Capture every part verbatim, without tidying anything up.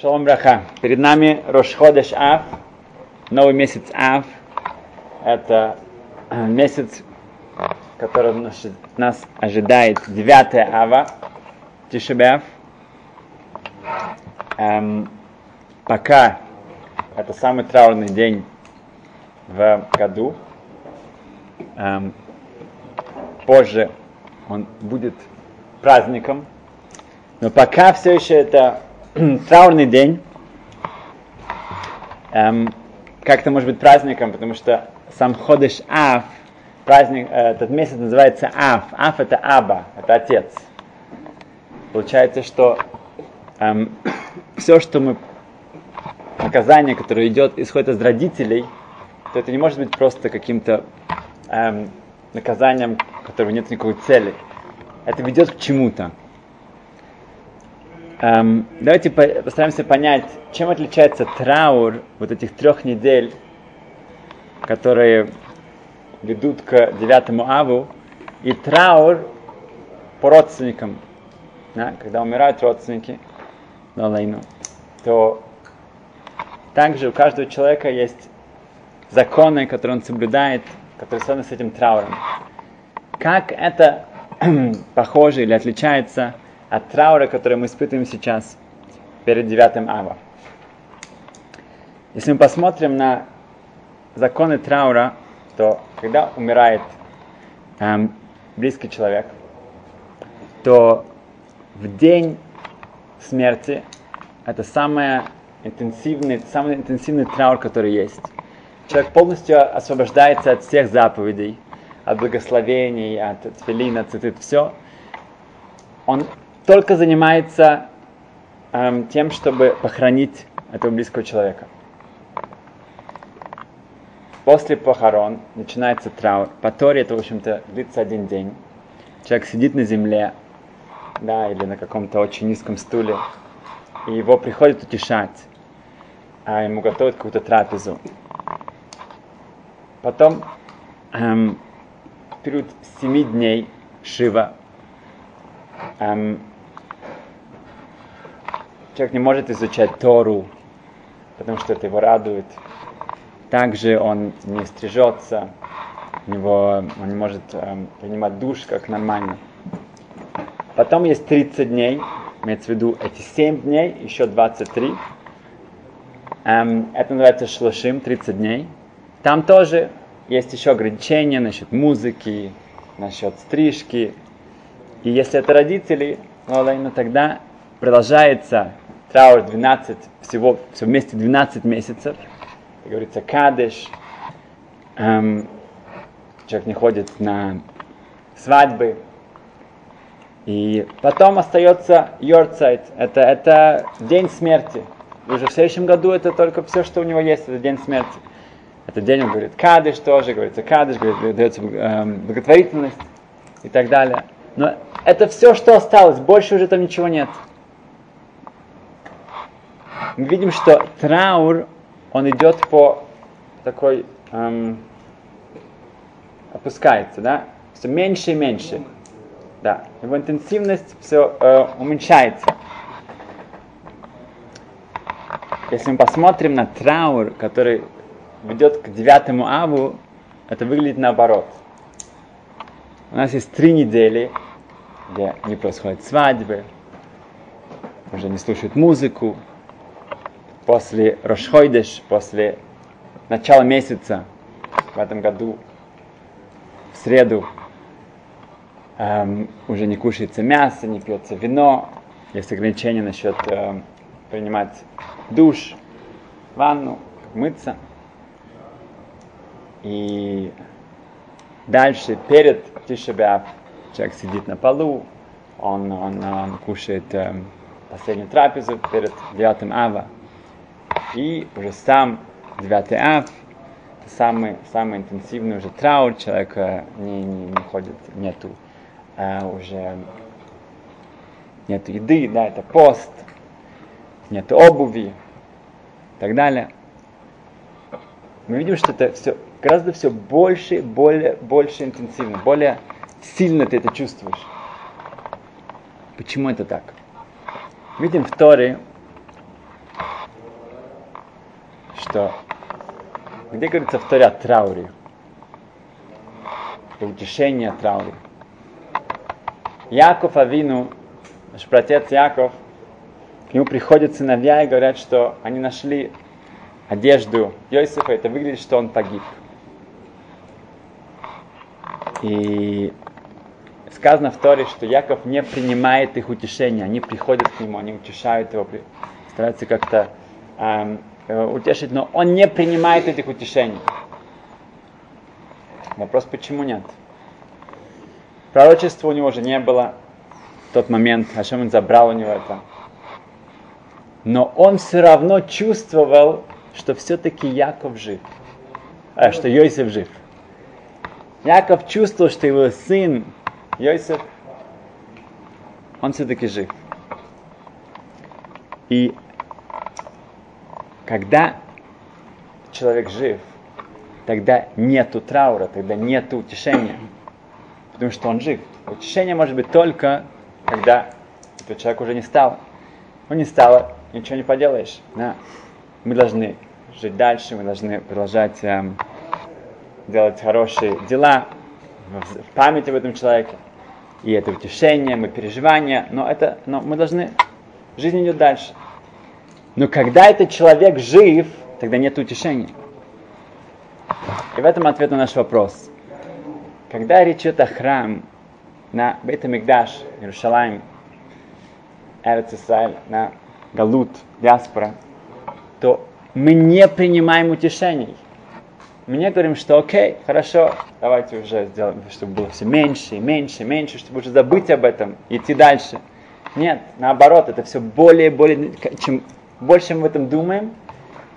Шалом браха. Перед нами Рошходеш Ав, новый месяц Ав. Это месяц, который нас ожидает девятое Ава, Тишебеав. Эм, пока это самый траурный день в году. Эм, позже он будет праздником. Но пока все еще это траурный день, эм, как-то может быть праздником, потому что сам Ходеш Ав, праздник, э, этот месяц называется Ав. Ав это Аба, это отец. Получается, что эм, все, что мы, наказание, которое идет, исходит из родителей, то это не может быть просто каким-то эм, наказанием, у которого нет никакой цели. Это ведет к чему-то. Um, давайте постараемся понять, чем отличается траур вот этих трех недель, которые ведут к девятому аву, и траур по родственникам. Да, когда умирают родственники, то также у каждого человека есть законы, которые он соблюдает, которые связаны с этим трауром. Как это похоже или отличается от траура, который мы испытываем сейчас перед девятым ава. Если мы посмотрим на законы траура, то когда умирает эм, близкий человек, то в день смерти это самый интенсивный, самый интенсивный траур, который есть. Человек полностью освобождается от всех заповедей, от благословений, от тфилин, от цитит, все. Он только занимается эм, тем, чтобы похоронить этого близкого человека. После похорон начинается траур. По Торе это, в общем-то, длится один день. Человек сидит на земле, да, или на каком-то очень низком стуле, и его приходят утешать, а ему готовят какую-то трапезу. Потом эм, период семи дней Шива. Эм, Человек не может изучать Тору, потому что это его радует. Также он не стрижется, у него, он не может эм, принимать душ, как нормально. Потом есть тридцать дней, имеется в виду эти семь дней, еще двадцать три. Эм, это называется шлошим, тридцать дней. Там тоже есть еще ограничения насчет музыки, насчет стрижки. И если это родители, ну, тогда продолжается траур двенадцать, всего, все вместе двенадцать месяцев. Как говорится, кадыш. Эм, человек не ходит на свадьбы. И потом остается йорцайт. Это, это день смерти. И уже в следующем году это только все, что у него есть, это день смерти. Это день, он говорит, кадыш тоже, говорится, кадыш, говорит, дается эм, благотворительность и так далее. Но это все, что осталось, больше уже там ничего нет. Мы видим, что траур, он идет по такой, эм, опускается, да? Все меньше и меньше. Да, его интенсивность все э, уменьшается. Если мы посмотрим на траур, который ведет к девятому аву, это выглядит наоборот. У нас есть три недели, где не происходят свадьбы, уже не слушают музыку. После Рошходеш, после начала месяца в этом году, в среду, эм, уже не кушается мясо, не пьется вино, есть ограничения насчет эм, принимать душ, ванну, мыться. И дальше, перед Тишебеав, человек сидит на полу, он, он, он кушает эм, последнюю трапезу перед девятым ава. И уже сам девятый ав, самый, самый интенсивный уже траур, человек не, не, не ходит, нету э, уже нету еды, да, это пост, нету обуви и так далее. Мы видим, что это все гораздо все больше, более, больше интенсивно, более сильно ты это чувствуешь. Почему это так? Видим в Торе, что где говорится в Торе о трауре, утешении о трауре. Яков Авину, наш протец Яков, к нему приходят сыновья и говорят, что они нашли одежду Йосифа, это выглядит, что он погиб. И сказано в Торе, что Яков не принимает их утешения, они приходят к нему, они утешают его, стараются как-то э, э, утешить, но он не принимает этих утешений. Вопрос, почему нет? Пророчества у него уже не было в тот момент, Ашем забрал у него это. Но он все равно чувствовал, что все-таки Яков жив, э, что Йосиф жив. Яков чувствовал, что его сын Йосиф, он все-таки жив. И когда человек жив, тогда нету траура, тогда нету утешения, потому что он жив. Утешение может быть только, когда этот человек уже не стал. Ну не стало, ничего не поделаешь. Да. Мы должны жить дальше, мы должны продолжать эм, делать хорошие дела в памяти об этом человеке. И это утешение, мы переживания, но это, но мы должны, жизнь идет дальше. Но когда этот человек жив, тогда нет утешения. И в этом ответ на наш вопрос. Когда речь идет о храме, на Бейт-Амигдаш, Иерушалайм, Эрец Исраэль, на Галут, диаспора, то мы не принимаем утешений. Мы не говорим, что окей, хорошо, давайте уже сделаем, чтобы было все меньше и меньше и меньше, чтобы уже забыть об этом и идти дальше. Нет, наоборот, это все более и более... Чем больше мы об этом думаем,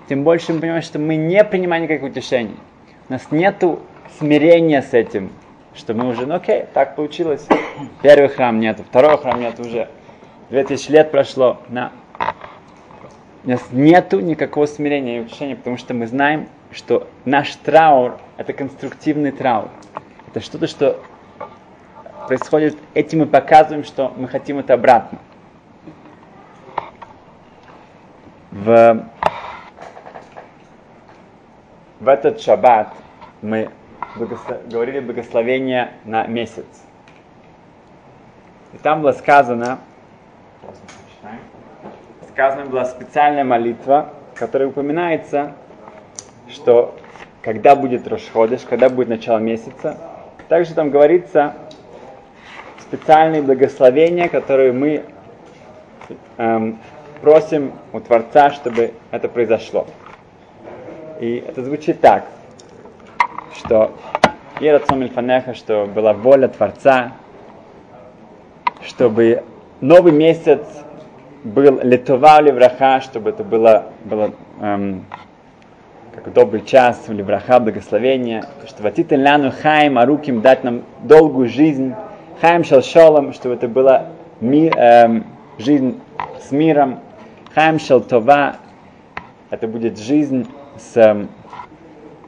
тем больше мы понимаем, что мы не принимаем никаких утешений. У нас нету смирения с этим, что мы уже, ну окей, так получилось. Первый храм нету, второй храм нету уже. Две тысячи лет прошло. На. У нас нету никакого смирения и утешения, потому что мы знаем, что наш траур – это конструктивный траур. Это что-то, что происходит, этим мы показываем, что мы хотим это обратно. В, в этот шаббат мы благослов... говорили благословение на месяц. И там было сказано, сказано была специальная молитва, в которой упоминается, что когда будет Рошходеш, когда будет начало месяца, также там говорится специальные благословения, которые мы эм, просим у Творца, чтобы это произошло. И это звучит так, что Ирацом Эльфанеха, что была воля Творца, чтобы новый месяц был летова левраха, чтобы это было, было эм, как добрый час, левраха, благословение, что ватитен ляну хайм аруким, дать нам долгую жизнь, хайм шалшолом, чтобы это была ми, эм, жизнь с миром, хайм шалтова, это будет жизнь с... Эм,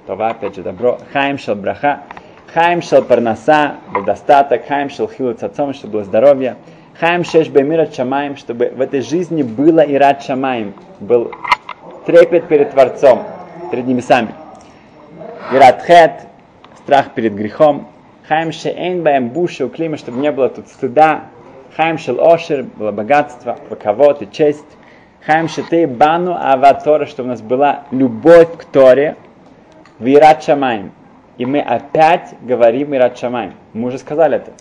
Това, опять же, добро. Хайм шел браха. Хайм шел парнаса, был достаток. Хайм шел хилут с отцом, чтобы было здоровье. Хайм шеш бэмират шамаем, чтобы в этой жизни было и рад шамаем. Был трепет перед Творцом, перед небесами. И рад хэт, страх перед грехом. Хайм ше эйн баэм буша у клима, чтобы не было тут стыда. Хайм шел ошер, было богатство, ваковод и честь. Хайм ше тей бану аватора, чтобы у нас была любовь к Торе. В Ират Шамаем. И мы опять говорим Ират Шамаем. Мы уже сказали это.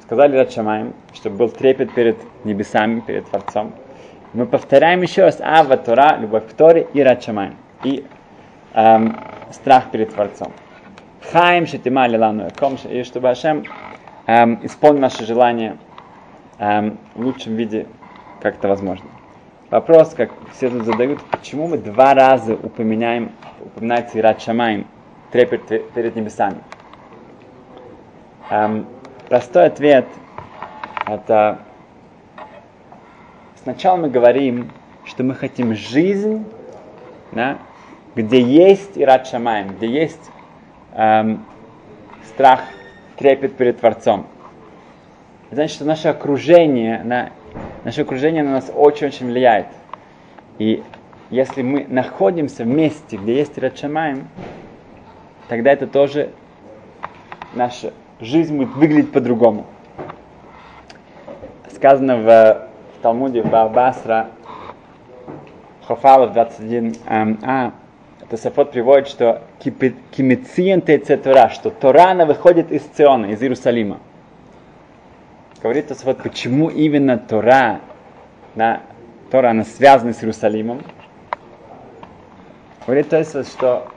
Сказали Ират Шамаем, чтобы был трепет перед небесами, перед Творцом. Мы повторяем еще раз Ава Тора, любовь к Торе, Ират Шамаем. И эм, страх перед Творцом. Хаим Шитима Лилану Эком, и чтобы Ашем эм, исполнил наши желания эм, в лучшем виде, как это возможно. Вопрос, как все тут задают, почему мы два раза упоминаем, упоминается Ират Шамаим, трепет перед небесами? Эм, простой ответ – это сначала мы говорим, что мы хотим жизнь, да, где есть Ират Шамаим, где есть эм, страх, трепет перед Творцом. Это значит, что наше окружение, да, наше окружение на нас очень-очень влияет. И если мы находимся в месте, где есть Ират Шамаим, тогда это тоже наша жизнь будет выглядеть по-другому. Сказано в, в Талмуде, в Басра, Хофалов двадцать один а, Тосафот приводит, что кимециен тейце Тора, что Тора, она выходит из Циона, из Иерусалима. Говорит Тосафот, почему именно Тора, да, Тора, она связана с Иерусалимом. Говорит Тосафот, что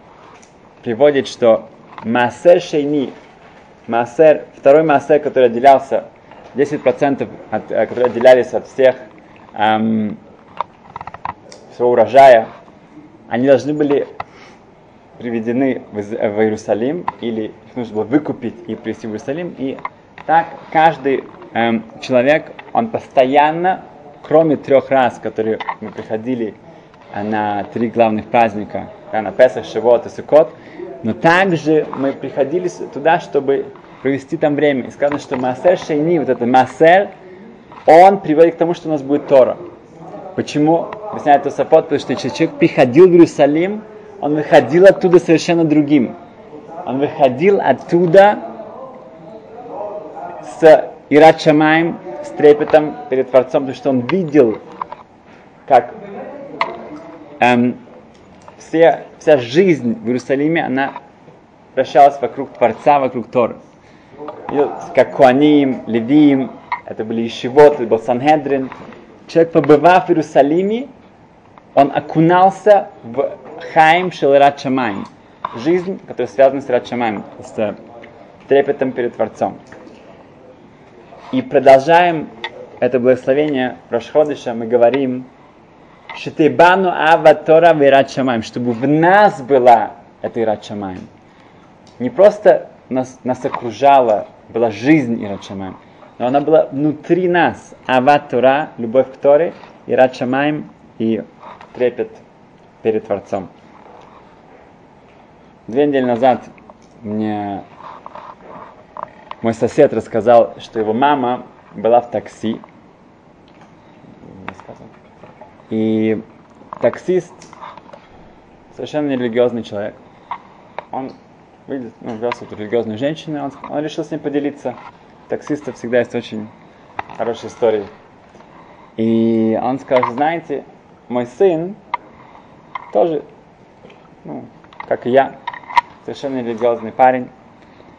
приводит, что Маасер Шейни, Маасер, второй Маасер, который отделялся, десять процентов, от, которые отделялись от всех, эм, всего урожая, они должны были приведены в, в Иерусалим, или их нужно было выкупить и привезти в Иерусалим. И так каждый эм, человек, он постоянно, кроме трех раз, которые мы приходили э, на три главных праздника, да, на Песах, Шивот и Суккот, но также мы приходили туда, чтобы провести там время. И сказано, что Маасер Шейни, вот этот Маасер, он приводит к тому, что у нас будет Тора. Почему? Объясняет Тосафот, потому что человек приходил в Иерусалим, он выходил оттуда совершенно другим. Он выходил оттуда с Ират Шамаим, с трепетом перед Творцом, потому что он видел, как эм, все, вся жизнь в Иерусалиме, она вращалась вокруг Творца, вокруг Торы. И как Куаним, Левиим, это были Ешивот, это был Санхедрин. Человек, побывав в Иерусалиме, он окунался в Хаим шел Ират Шамаим, жизнь, которая связана с Ират Шамаим, с трепетом перед Творцом. И продолжаем это благословение Рошходеша, мы говорим, Шитейбану Ава Тора в Ират Шамаим, чтобы в нас была эта Ират Шамаим. Не просто нас, нас окружала, была жизнь Ират Шамаим, но она была внутри нас. Ава Тора, любовь к Торе, Ират Шамаим и трепет перед Творцом. Две недели назад мне мой сосед рассказал, что его мама была в такси. И таксист, совершенно нерелигиозный человек, он видит, ну, вез эту религиозную женщину, он, он решил с ней поделиться. Таксистов всегда есть очень хорошие истории. И он сказал, знаете, мой сын тоже, ну, как и я, совершенно религиозный парень.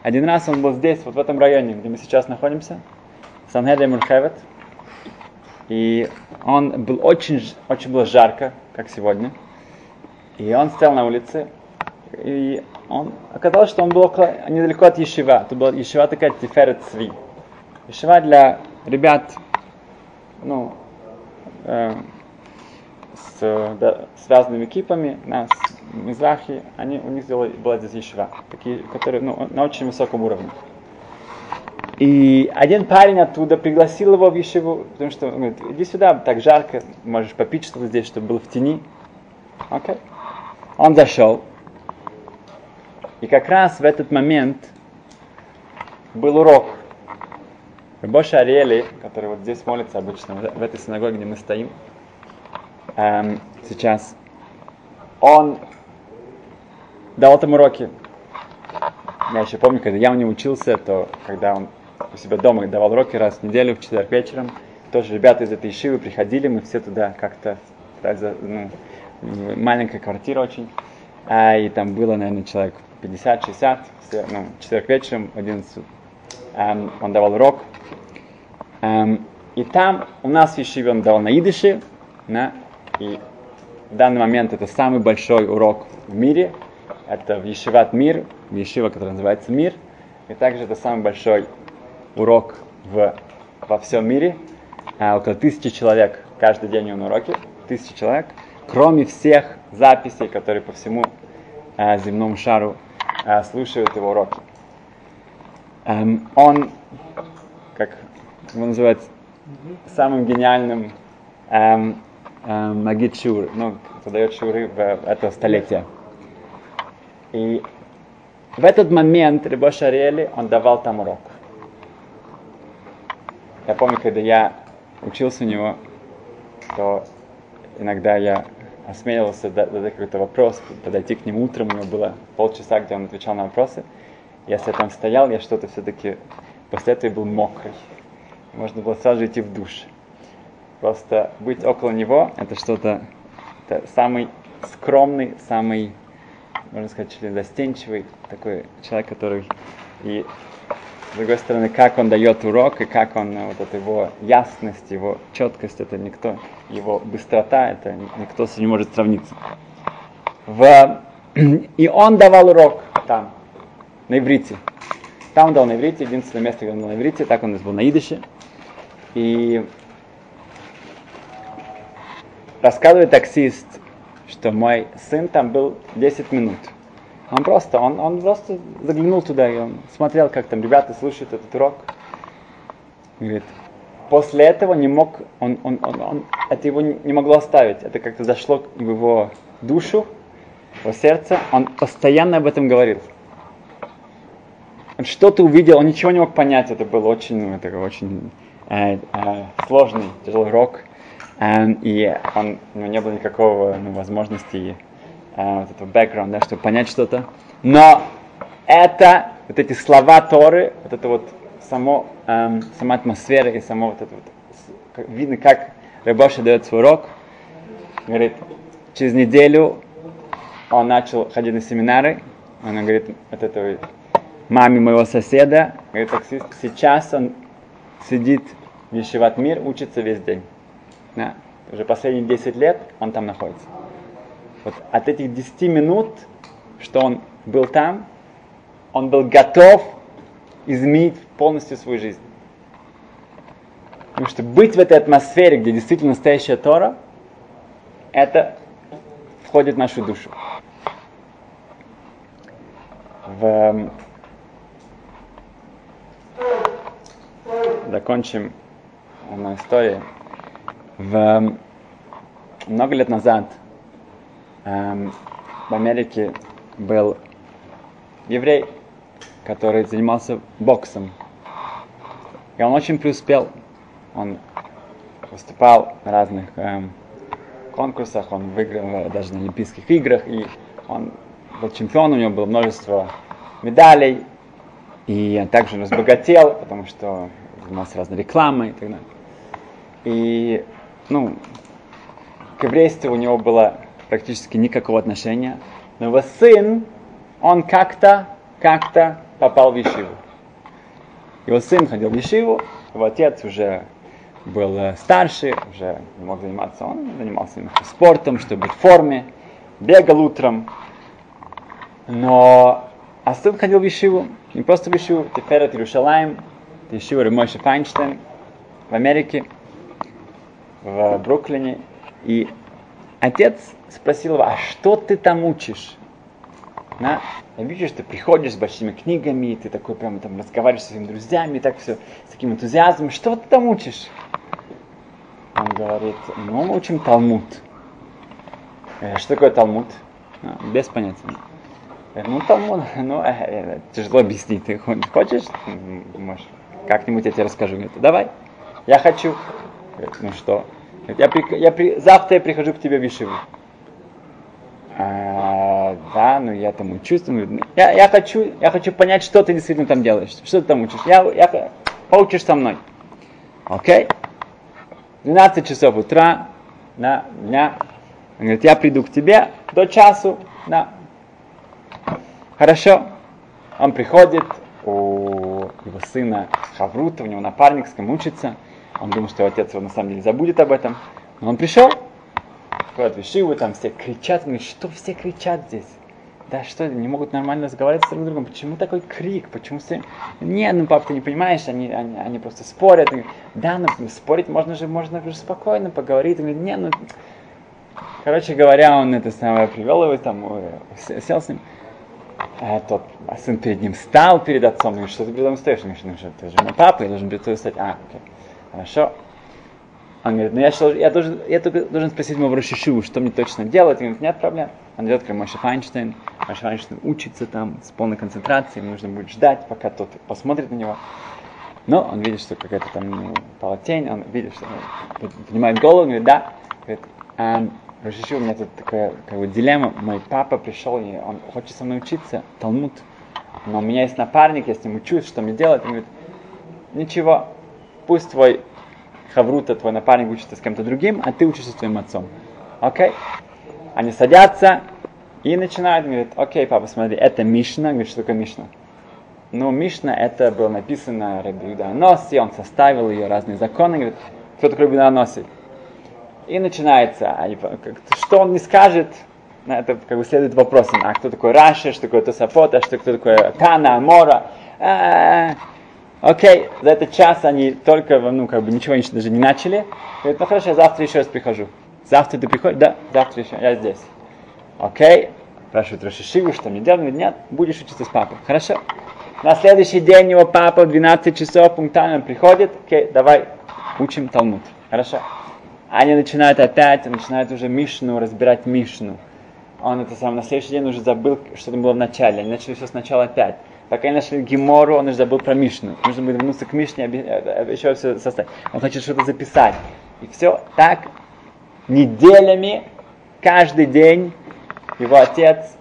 Один раз он был здесь, вот в этом районе, где мы сейчас находимся, Сан-Хедри Мурхевет. И он был очень, очень было жарко, как сегодня. И он стоял на улице, и он оказалось, что он был около, недалеко от Йешива. Тут была Йешива такая Тиферет Цви. Йешива для ребят, ну, э, с да, разными экипами, нас, мизрахи, они, у них сделали, была здесь Йешива, такие, которые, ну, на очень высоком уровне. И один парень оттуда пригласил его в Йешиву, потому что он говорит, иди сюда, так жарко, можешь попить что-то здесь, чтобы было в тени. Окей. Okay. Он зашел. И как раз в этот момент был урок. Ребоши Ариэли, который вот здесь молится обычно, в этой синагоге, где мы стоим, эм, сейчас, он дал там уроки. Я еще помню, когда я у него учился, то когда он у себя дома давал уроки раз в неделю, в четверг вечером, тоже ребята из этой Йешивы приходили, мы все туда как-то, ну, маленькая квартира очень, а, и там было, наверное, человек пятьдесят-шестьдесят, все, ну, четверг вечером, одиннадцать, эм, он давал урок. Эм, и там у нас в Йешиве он давал на идише, на, и в данный момент это самый большой урок в мире, это в Йешиват Мир, в Йешива, который называется Мир, и также это самый большой урок в, во всем мире, а, около тысячи человек, каждый день он уроки, тысячи человек, кроме всех записей, которые по всему а, земному шару а, слушают его уроки. Эм, он, как его называют, самым гениальным эм, эм, магит шиур, ну, кто дает шиуры в это столетие. И в этот момент Ребош Ариэли, он давал там урок. Я помню, когда я учился у него, то иногда я осмелился задать какой-то вопрос, подойти к нему утром, у него было полчаса, где он отвечал на вопросы. Если я там стоял, я что-то все-таки... После этого я был мокрый. Можно было сразу же идти в душ. Просто быть около него, это что-то... Это самый скромный, самый, можно сказать, застенчивый такой человек, который... И, с другой стороны, как он дает урок, и как он... Вот это его ясность, его четкость, это никто... Его быстрота, это никто с ним не может сравниться. В... И он давал урок там. На иврите. Там он дал на иврите, единственное место, где он дал на иврите, так он у нас был на идише. И рассказывает таксист, что мой сын там был десять минут. Он просто, он, он просто заглянул туда, и он смотрел, как там ребята слушают этот урок. Говорит, после этого не мог, он, он, он, он, это его не могло оставить, это как-то зашло в его душу, в его сердце, он постоянно об этом говорил. Он что-то увидел, он ничего не мог понять, это был очень, ну, это очень э, э, сложный, тяжелый урок, э, и он, ну, не было никакого ну, возможности э, вот этого бэкграунда, да, чтобы понять что-то. Но это, вот эти слова Торы, вот это вот само, э, сама атмосфера и само вот это вот, видно, как Ребоша дает свой урок, говорит, через неделю он начал ходить на семинары, он говорит, от этого... Маме моего соседа, говорит, таксист, сейчас он сидит в Йешиват Мир, учится весь день. Да? Уже последние десять лет он там находится. Вот от этих десяти минут, что он был там, он был готов изменить полностью свою жизнь. Потому что быть в этой атмосфере, где действительно настоящая Тора, это входит в нашу душу. В... Закончим одну историю. В... Много лет назад эм, в Америке был еврей, который занимался боксом. И он очень преуспел. Он выступал на разных эм, конкурсах, он выиграл даже на Олимпийских играх. И он был чемпионом, у него было множество медалей. И он также разбогател, потому что занимался разной рекламой и так далее. И, ну, к еврейству у него было практически никакого отношения. Но его сын, он как-то, как-то попал в Йешиву. Его сын ходил в Йешиву, его отец уже был старше, уже не мог заниматься. Он занимался спортом, чтобы быть в форме, бегал утром. Но... А сын ходил в Йешиву, не просто в Йешиву, Тиферет Цви, Йешива Мойшеле Файнштейн в Америке, в Бруклине. И отец спросил его, а что ты там учишь? На, я вижу, что ты приходишь с большими книгами, ты такой прям там разговариваешь со своими друзьями, так все, с таким энтузиазмом, что ты там учишь? Он говорит, ну мы учим Талмуд. Что такое Талмуд? Без понятия. Ну, там, ну, тяжело объяснить. Ты хочешь? Можешь. Как-нибудь я тебе расскажу. Говорит, давай. Я хочу. Говорит, ну что? Я при, я при, завтра я прихожу к тебе в Йешиву. А, да, ну я там учусь. Я, я, хочу, я хочу понять, что ты действительно там делаешь. Что ты там учишь? Я, я поучишь со мной. Окей. двенадцать часов утра. На, на. Он говорит, я приду к тебе до часу. На. Хорошо, он приходит, у его сына Хаврута, у него напарник, с кем учится. Он думал, что его отец его на самом деле забудет об этом. Но он пришел, входит в Йешиву, там все кричат. Он говорит, что все кричат здесь? Да что, не могут нормально разговаривать с друг другом. Почему такой крик? Почему все... Нет, ну пап, ты не понимаешь, они, они, они просто спорят. Он говорит, да, ну спорить можно же, можно же спокойно поговорить. Он говорит, нет, ну... Короче говоря, он это самое привел его, там, сел с ним. А тот а сын перед ним встал, перед отцом, говорит, что ты перед ним стоишь? Он говорит, ну что, ты же мой папа, я должен перед тобой встать. А, окей, хорошо. Он говорит, ну я, что, я, должен, я должен спросить моего Рошишиву, что мне точно делать. Он говорит, нет проблем. Он идет к Маши Файнштейн, Маши Файнштейн учится там с полной концентрацией, ему нужно будет ждать, пока тот посмотрит на него. Но он видит, что какая-то там полотень, он видит, что он поднимает голову, он говорит, да. Говорит, а, Решил, у меня тут такая как бы дилемма. Мой папа пришел, и он хочет со мной учиться, Талмуд. Но у меня есть напарник, я с ним учусь, что мне делать? Он говорит, ничего, пусть твой хаврута, твой напарник учится с кем-то другим, а ты учишься с твоим отцом. Окей? Они садятся и начинают, говорят, окей, папа, смотри, это Мишна. Говорит, что такое Мишна? Ну, Мишна, это было написано Рабби Юда Аноси, он составил ее разные законы. Говорит, кто такой Рабби Юда Аноси? И начинается, что он не скажет, это как бы следует вопросом, а кто такой Раши, что такое Тосафот, а что кто такой Тана, Амора. А-а-а. Окей, за этот час они только, ну, как бы ничего даже не начали. Говорит, ну хорошо, я завтра еще раз прихожу. Завтра ты приходишь? Да, завтра еще, я здесь. Окей, спрашивают Роши Шиву, что мне делать? Говорит, нет, будешь учиться с папой. Хорошо. На следующий день его папа в двенадцать часов пунктуально приходит. Окей, давай учим Талмуд. Хорошо. Они начинают опять, начинают уже Мишну, разбирать Мишну. Он это сам на следующий день уже забыл, что там было в начале. Они начали все сначала опять. Пока они нашли Гемору, он уже забыл про Мишну. Нужно будет вернуться к Мишне, еще все составить. Он хочет что-то записать. И все так неделями, каждый день его отец,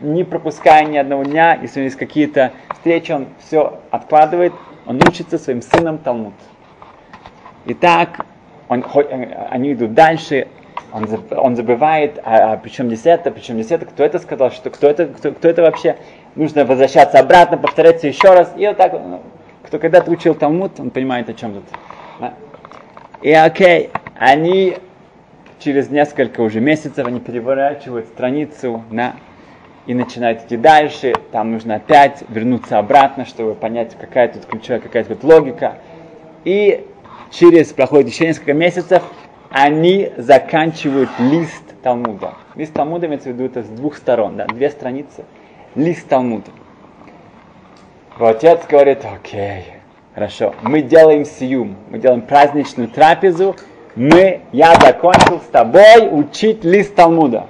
не пропуская ни одного дня, если у него есть какие-то встречи, он все откладывает. Он учится своим сыном Талмуд. Итак, он, они идут дальше, он, он забывает, а, а причем десятое, причем десятое, кто это сказал, что, кто, это, кто, кто это вообще, нужно возвращаться обратно, повторяться еще раз, и вот так, кто когда-то учил Талмуд, он понимает, о чем тут. И окей, они через несколько уже месяцев, они переворачивают страницу на... и начинают идти дальше, там нужно опять вернуться обратно, чтобы понять, какая тут ключевая, какая тут логика, и... Через, проходит еще несколько месяцев, они заканчивают лист Талмуда. Лист Талмуда имеется в виду это с двух сторон, да, две страницы. Лист Талмуда. Отец говорит, окей, хорошо, мы делаем сиюм, мы делаем праздничную трапезу, мы, я закончил с тобой учить лист Талмуда.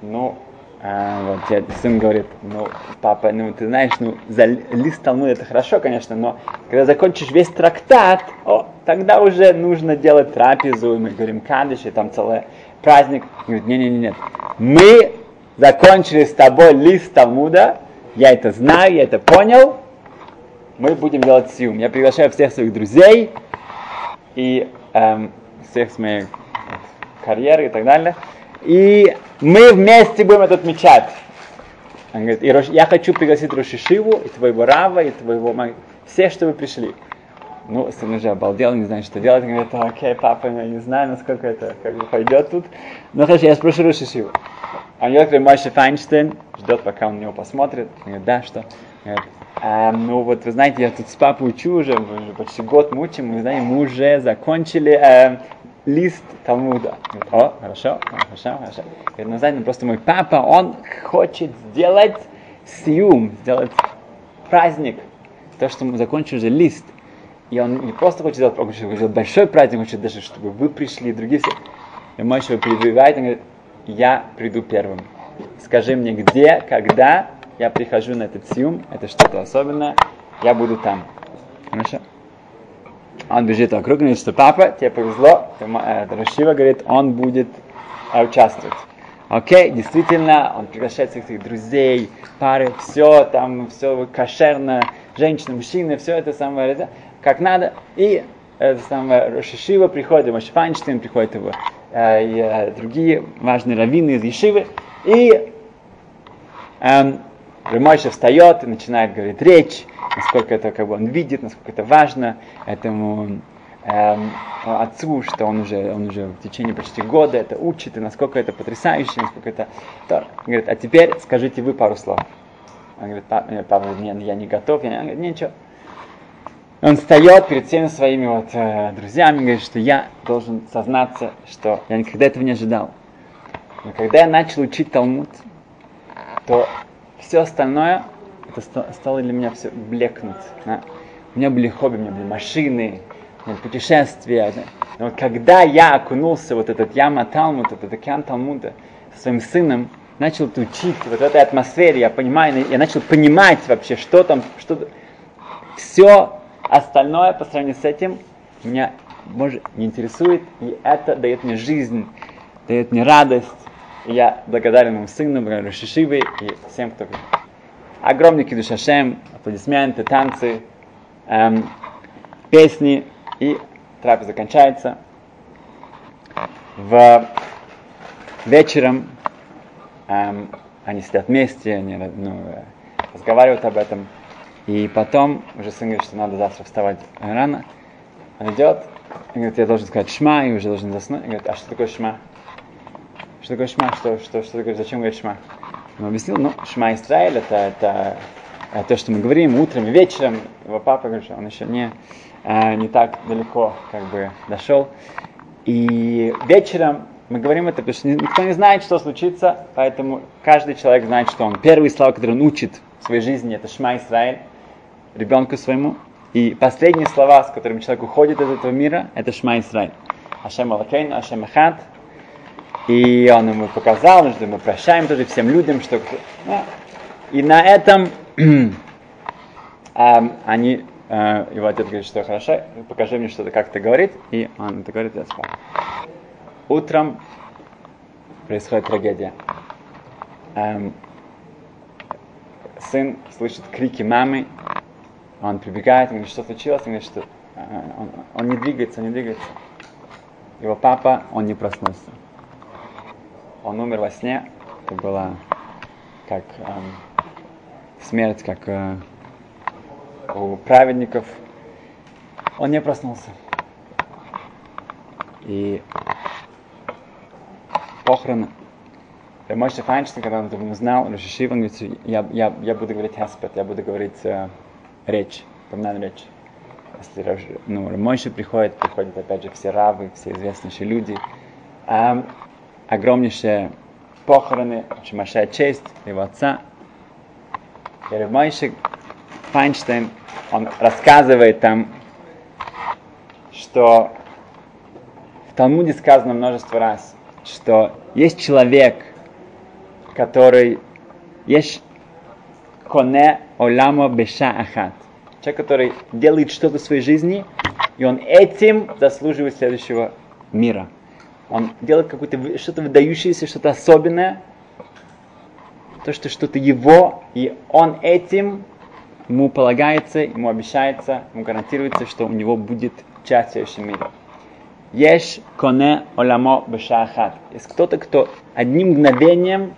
Ну, а, вот отец, сын говорит, ну, папа, ну, ты знаешь, ну, за лист Талмуда это хорошо, конечно, но когда закончишь весь трактат, о, тогда уже нужно делать трапезу, и мы говорим кадиш, и там целый праздник. Говорит, не-не-не, мы закончили с тобой лист Талмуда, я это знаю, я это понял, мы будем делать сиюм. Я приглашаю всех своих друзей и эм, всех с моей карьеры и так далее. И мы вместе будем это отмечать. Он говорит, и Рош... я хочу пригласить Роши Шиву, и твоего Рава, и твоего... Все, что вы пришли. Ну, сын уже обалдел, не знает, что делать. Он говорит, окей, папа, я не знаю, насколько это как бы пойдет тут. Ну, хорошо, я спрошу Роши Шиву. Он говорит, Мойшеле Файнштейн ждет, пока он на него посмотрит. Он говорит, да, что? Говорит, а, ну, вот вы знаете, я тут с папой учу уже, уже почти год мучим, мы, знаем, мы уже закончили... Э, лист Талмуда. О, хорошо, хорошо, хорошо. Я ну, знаете, просто мой папа, он хочет сделать сиюм, сделать праздник. То, что мы закончили уже лист. И он не просто хочет сделать, он хочет сделать большой праздник, он хочет даже, чтобы вы пришли, другие все. И мой еще перебивает, он говорит, я приду первым. Скажи мне, где, когда я прихожу на этот сиюм, это что-то особенное, я буду там. Хорошо? Он бежит вокруг, говорит, что папа, тебе повезло, Рошива говорит, он будет участвовать. Окей, действительно, он приглашает всех своих друзей, пары, все там, все кошерно, женщины, мужчины, все это самое, как надо. И это самое, Рошишива приходит, Маши Файнштейн приходит, его, и другие важные раввины из Йешивы. И эм, Мойша встает и начинает говорить речь, насколько это как бы он видит, насколько это важно этому эм, отцу, что он уже, он уже в течение почти года это учит, и насколько это потрясающе, насколько это... Он говорит, а теперь скажите вы пару слов. Он говорит, папа, папа нет, я не готов, я не... Он говорит, ничего. Он встает перед всеми своими вот, э, друзьями, говорит, что я должен сознаться, что я никогда этого не ожидал. Но когда я начал учить Талмуд, то все остальное... это стало для меня все блекнуть. Да? У меня были хобби, у меня были машины, у меня были путешествия. Да? Но вот когда я окунулся в вот этот яма Талмуда, этот океан Талмуда, со своим сыном, начал это учить, вот в этой атмосфере, я понимаю, я начал понимать вообще, что там, что... Все остальное по сравнению с этим меня может, не интересует, и это дает мне жизнь, дает мне радость. И я благодарен моему сыну, благодарен Рош Йешиве и всем, кто... Огромный кидуш Хашем, аплодисменты, танцы, эм, песни, и трапеза кончается. В... Вечером эм, они сидят вместе, они ну, разговаривают об этом. И потом уже сын говорит, что надо завтра вставать рано. Он идет, и говорит, я должен сказать шма, и уже должен заснуть. И говорит, а что такое шма? Что такое шма? Что, что, что такое? Зачем говорит шма? Он объяснил, ну, шма Исраэль, это, это, это то, что мы говорим утром и вечером. Его папа говорит, что он еще не, э, не так далеко как бы дошел. И вечером мы говорим это, потому что никто не знает, что случится, поэтому каждый человек знает, что он. Первые слова, которые он учит в своей жизни, это шма Исраэль, ребенку своему. И последние слова, с которыми человек уходит из этого мира, это шма Исраэль. Ашем Элокейну, Ашем Эхад. И он ему показал, что мы прощаем тоже всем людям, что... И на этом они... Его отец говорит, что хорошо, покажи мне что-то, как это говорит. И он это говорит, я спал. Утром происходит трагедия. Сын слышит крики мамы, он прибегает, он говорит, что случилось, он говорит, что он, он не двигается, он не двигается. Его папа, он не проснулся. Он умер во сне, это была как эм, смерть, как э, у праведников. Он не проснулся. И похороны. Мойшеле Файнштейн, когда он это узнал, Рош Йешива, он говорит, я, я, я буду говорить хеспет, я буду говорить э, речь, поминальную речь. Если ну, Мойше приходит, приходят опять же все равы, все известнейшие люди. Эм, огромнейшие похороны, очень большая честь его отца. И Рав Мойше Файнштейн, он рассказывает там, что в Талмуде сказано множество раз, что есть человек, который есть коне оламо беша ахат. Человек, который делает что-то в своей жизни, и он этим заслуживает следующего мира. Он делает какое-то что-то выдающееся, что-то особенное, то, что что-то его, и он этим, ему полагается, ему обещается, ему гарантируется, что у него будет часть следующего мира. Еш коне оламо беша ахат. Есть кто-то, кто одним мгновением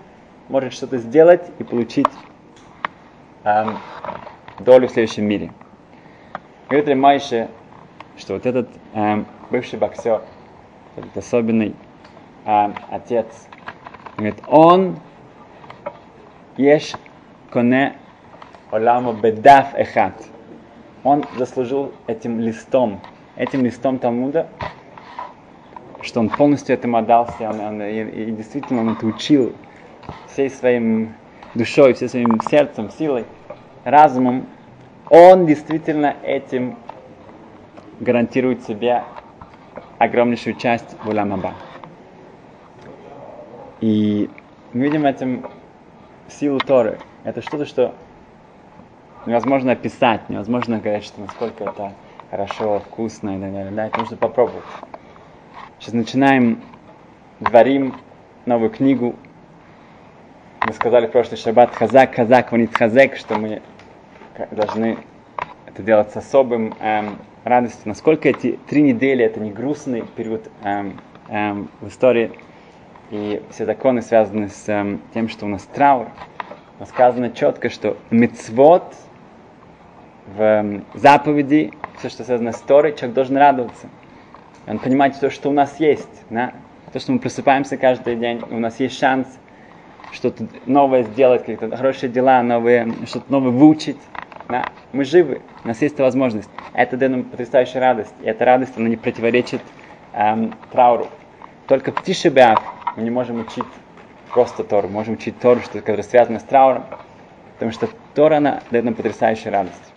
может что-то сделать и получить эм, долю в следующем мире. Говорит ли Мойше, что вот этот эм, бывший боксер, этот особенный эм, отец, говорит, он еш коне оламо бедаф эхат. Он заслужил этим листом, этим листом Талмуда, что он полностью этому отдался, он, он, и, и действительно он это учил всей своей душой, всей своим сердцем, силой, разумом. Он действительно этим гарантирует себе огромнейшую часть улам аба. И мы видим этим силу Торы. Это что-то, что невозможно описать, невозможно говорить, что насколько это хорошо, вкусно и так далее. Да, это нужно попробовать. Сейчас начинаем Дворим, новую книгу. Мы сказали в прошлый шаббат хазак, хазак, ванит хазек, что мы должны это делать с особым эм, радостью. Насколько эти три недели, это не грустный период эм, эм, в истории. И все законы связаны с эм, тем, что у нас траур. Но сказано четко, что мицвот, в эм, заповеди, все, что связано с Торой, человек должен радоваться. Он понимает то, что у нас есть, да? То, что мы просыпаемся каждый день, у нас есть шанс что-то новое сделать, какие-то хорошие дела, новые, что-то новое выучить, да? Мы живы, у нас есть эта возможность. Это дает нам потрясающую радость, и эта радость, она не противоречит эм, трауру. Только в Тишебеав мы не можем учить просто Тору, мы можем учить Тору, что, которое связано с трауром, потому что Тора, она дает нам потрясающую радость.